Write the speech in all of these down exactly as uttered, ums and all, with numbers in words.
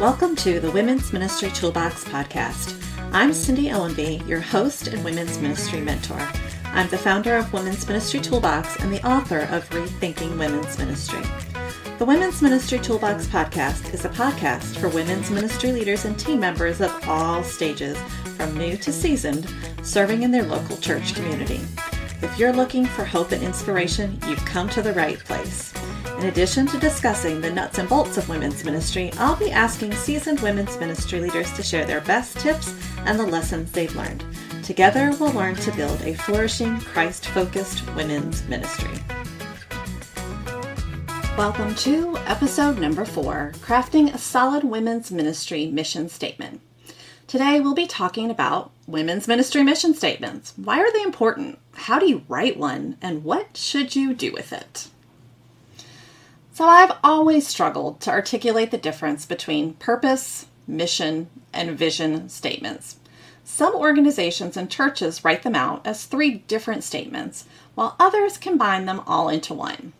Welcome to the Women's Ministry Toolbox Podcast. I'm Cindy Ellenby, your host and Women's Ministry Mentor. I'm the founder of Women's Ministry Toolbox and the author of Rethinking Women's Ministry. The Women's Ministry Toolbox Podcast is a podcast for women's ministry leaders and team members of all stages, from new to seasoned, serving in their local church community. If you're looking for hope and inspiration, you've come to the right place. In addition to discussing the nuts and bolts of women's ministry, I'll be asking seasoned women's ministry leaders to share their best tips and the lessons they've learned. Together, we'll learn to build a flourishing, Christ-focused women's ministry. Welcome to episode number four, Crafting a Solid Women's Ministry Mission Statement. Today, we'll be talking about women's ministry mission statements. Why are they important? How do you write one? And what should you do with it? So I've always struggled to articulate the difference between purpose, mission, and vision statements. Some organizations and churches write them out as three different statements, while others combine them all into one.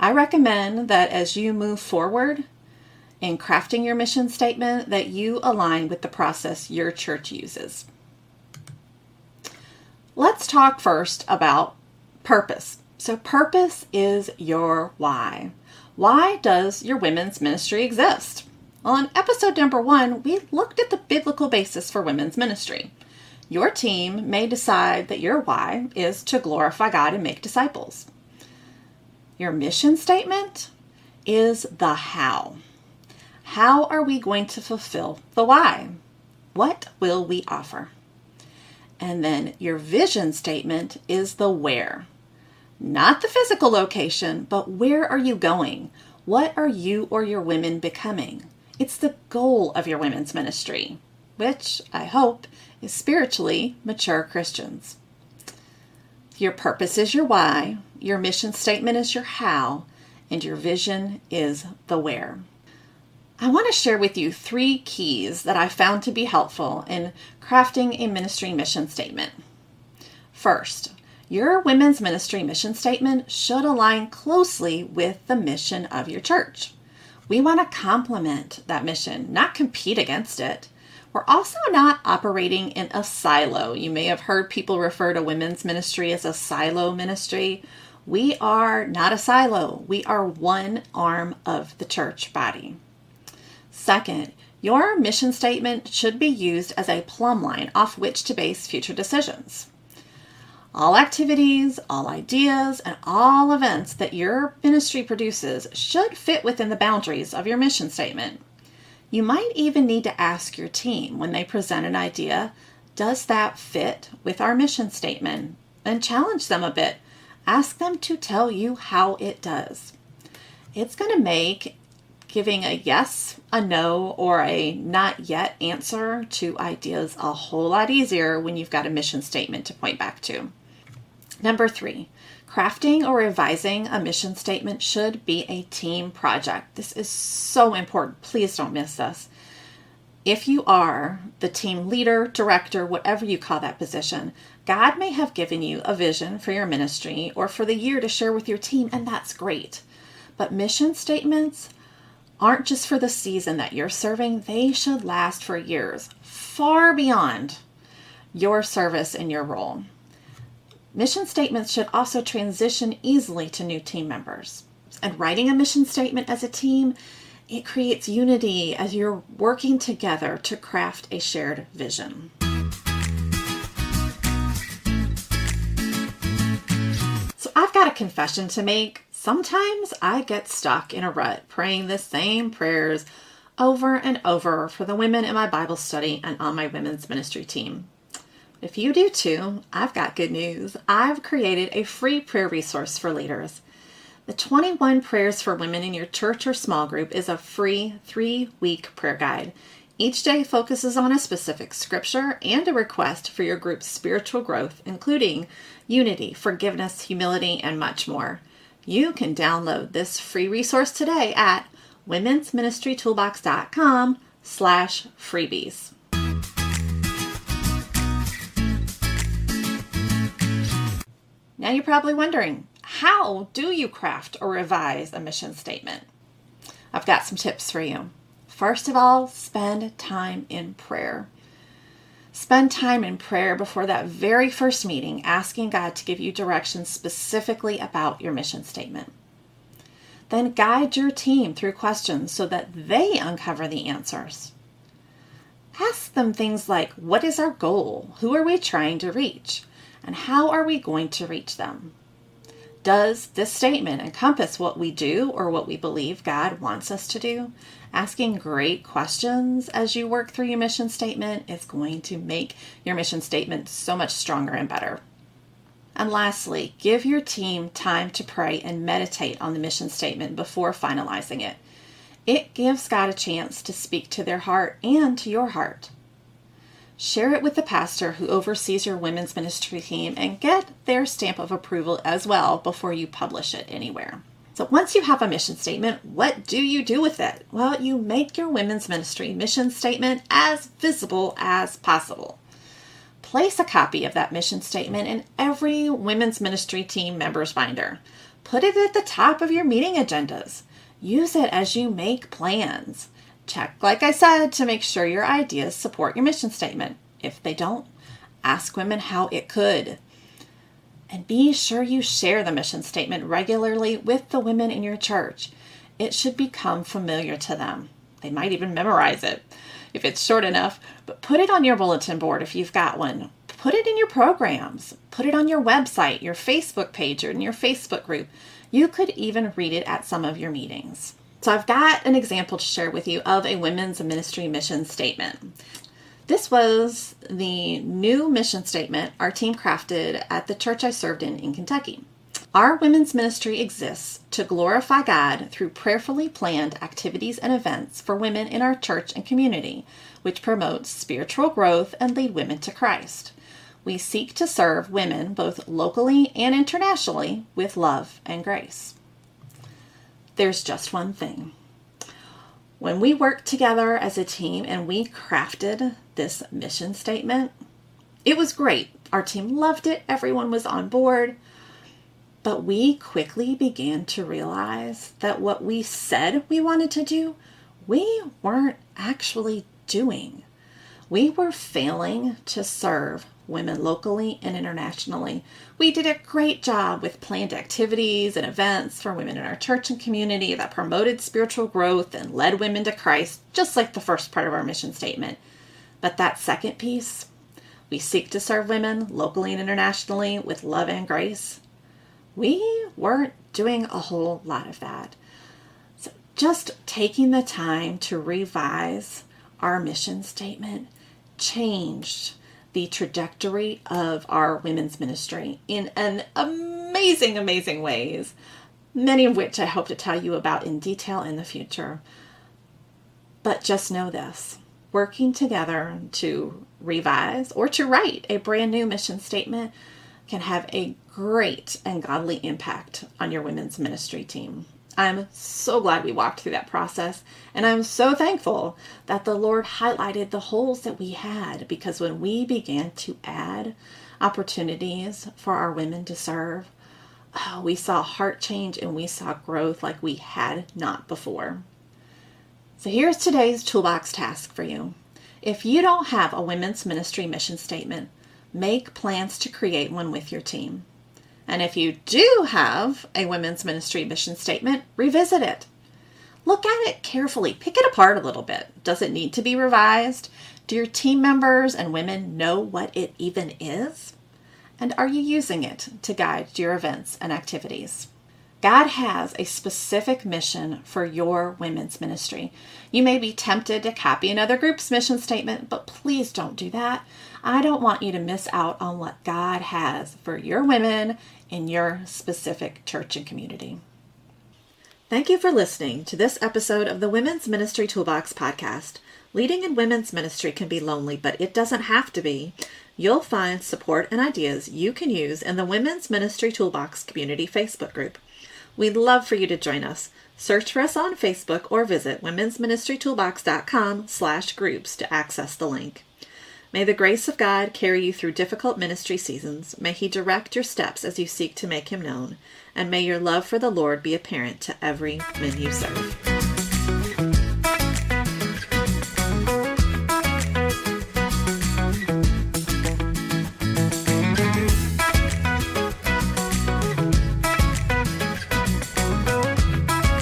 I recommend that as you move forward in crafting your mission statement, that you align with the process your church uses. Let's talk first about purpose. So purpose is your why. Why does your women's ministry exist? Well, in episode number one, we looked at the biblical basis for women's ministry. Your team may decide that your why is to glorify God and make disciples. Your mission statement is the how. How are we going to fulfill the why? What will we offer? And then your vision statement is the where. Not the physical location, but where are you going? What are you or your women becoming? It's the goal of your women's ministry, which I hope is spiritually mature Christians. Your purpose is your why, your mission statement is your how, and your vision is the where. I want to share with you three keys that I found to be helpful in crafting a ministry mission statement. First, your women's ministry mission statement should align closely with the mission of your church. We want to complement that mission, not compete against it. We're also not operating in a silo. You may have heard people refer to women's ministry as a silo ministry. We are not a silo. We are one arm of the church body. Second, your mission statement should be used as a plumb line off which to base future decisions. All activities, all ideas, and all events that your ministry produces should fit within the boundaries of your mission statement. You might even need to ask your team when they present an idea, does that fit with our mission statement? And challenge them a bit. Ask them to tell you how it does. It's going to make giving a yes, a no, or a not yet answer to ideas a whole lot easier when you've got a mission statement to point back to. Number three, crafting or revising a mission statement should be a team project. This is so important. Please don't miss this. If you are the team leader, director, whatever you call that position, God may have given you a vision for your ministry or for the year to share with your team, and that's great. But mission statements aren't just for the season that you're serving. They should last for years, far beyond your service and your role. Mission statements should also transition easily to new team members. And writing a mission statement as a team, it creates unity as you're working together to craft a shared vision. So I've got a confession to make. Sometimes I get stuck in a rut praying the same prayers over and over for the women in my Bible study and on my women's ministry team. If you do too, I've got good news. I've created a free prayer resource for leaders. The twenty-one Prayers for Women in Your Church or Small Group is a free three-week prayer guide. Each day focuses on a specific scripture and a request for your group's spiritual growth, including unity, forgiveness, humility, and much more. You can download this free resource today at womensministrytoolbox.com slash freebies. Now you're probably wondering, how do you craft or revise a mission statement? I've got some tips for you. First of all, spend time in prayer. Spend time in prayer before that very first meeting, asking God to give you directions specifically about your mission statement. Then guide your team through questions so that they uncover the answers. Ask them things like, what is our goal? Who are we trying to reach? And how are we going to reach them? Does this statement encompass what we do or what we believe God wants us to do? Asking great questions as you work through your mission statement is going to make your mission statement so much stronger and better. And lastly, give your team time to pray and meditate on the mission statement before finalizing it. It gives God a chance to speak to their heart and to your heart. Share it with the pastor who oversees your women's ministry team and get their stamp of approval as well before you publish it anywhere. So once you have a mission statement, what do you do with it? Well, you make your women's ministry mission statement as visible as possible. Place a copy of that mission statement in every women's ministry team member's binder. Put it at the top of your meeting agendas. Use it as you make plans. Check, like I said, to make sure your ideas support your mission statement. If they don't, ask women how it could. And be sure you share the mission statement regularly with the women in your church. It should become familiar to them. They might even memorize it if it's short enough, but put it on your bulletin board if you've got one. Put it in your programs. Put it on your website, your Facebook page, or in your Facebook group. You could even read it at some of your meetings. So I've got an example to share with you of a women's ministry mission statement. This was the new mission statement our team crafted at the church I served in in Kentucky. Our women's ministry exists to glorify God through prayerfully planned activities and events for women in our church and community, which promotes spiritual growth and lead women to Christ. We seek to serve women both locally and internationally with love and grace. There's just one thing. When we worked together as a team and we crafted this mission statement, it was great. Our team loved it. Everyone was on board. But we quickly began to realize that what we said we wanted to do, we weren't actually doing. We were failing to serve women locally and internationally. We did a great job with planned activities and events for women in our church and community that promoted spiritual growth and led women to Christ, just like the first part of our mission statement. But that second piece, we seek to serve women locally and internationally with love and grace, we weren't doing a whole lot of that. So just taking the time to revise our mission statement changed the trajectory of our women's ministry in an amazing, amazing ways, many of which I hope to tell you about in detail in the future. But just know this, working together to revise or to write a brand new mission statement can have a great and godly impact on your women's ministry team. I'm so glad we walked through that process, and I'm so thankful that the Lord highlighted the holes that we had, because when we began to add opportunities for our women to serve, oh, we saw heart change and we saw growth like we had not before. So here's today's toolbox task for you. If you don't have a women's ministry mission statement, make plans to create one with your team. And if you do have a women's ministry mission statement, revisit it. Look at it carefully. Pick it apart a little bit. Does it need to be revised? Do your team members and women know what it even is? And are you using it to guide your events and activities? God has a specific mission for your women's ministry. You may be tempted to copy another group's mission statement, but please don't do that. I don't want you to miss out on what God has for your women in your specific church and community. Thank you for listening to this episode of the Women's Ministry Toolbox Podcast. Leading in women's ministry can be lonely, but it doesn't have to be. You'll find support and ideas you can use in the Women's Ministry Toolbox Community Facebook group. We'd love for you to join us. Search for us on Facebook or visit womens ministry toolbox dot com slash groups to access the link. May the grace of God carry you through difficult ministry seasons. May He direct your steps as you seek to make Him known. And may your love for the Lord be apparent to every man you serve.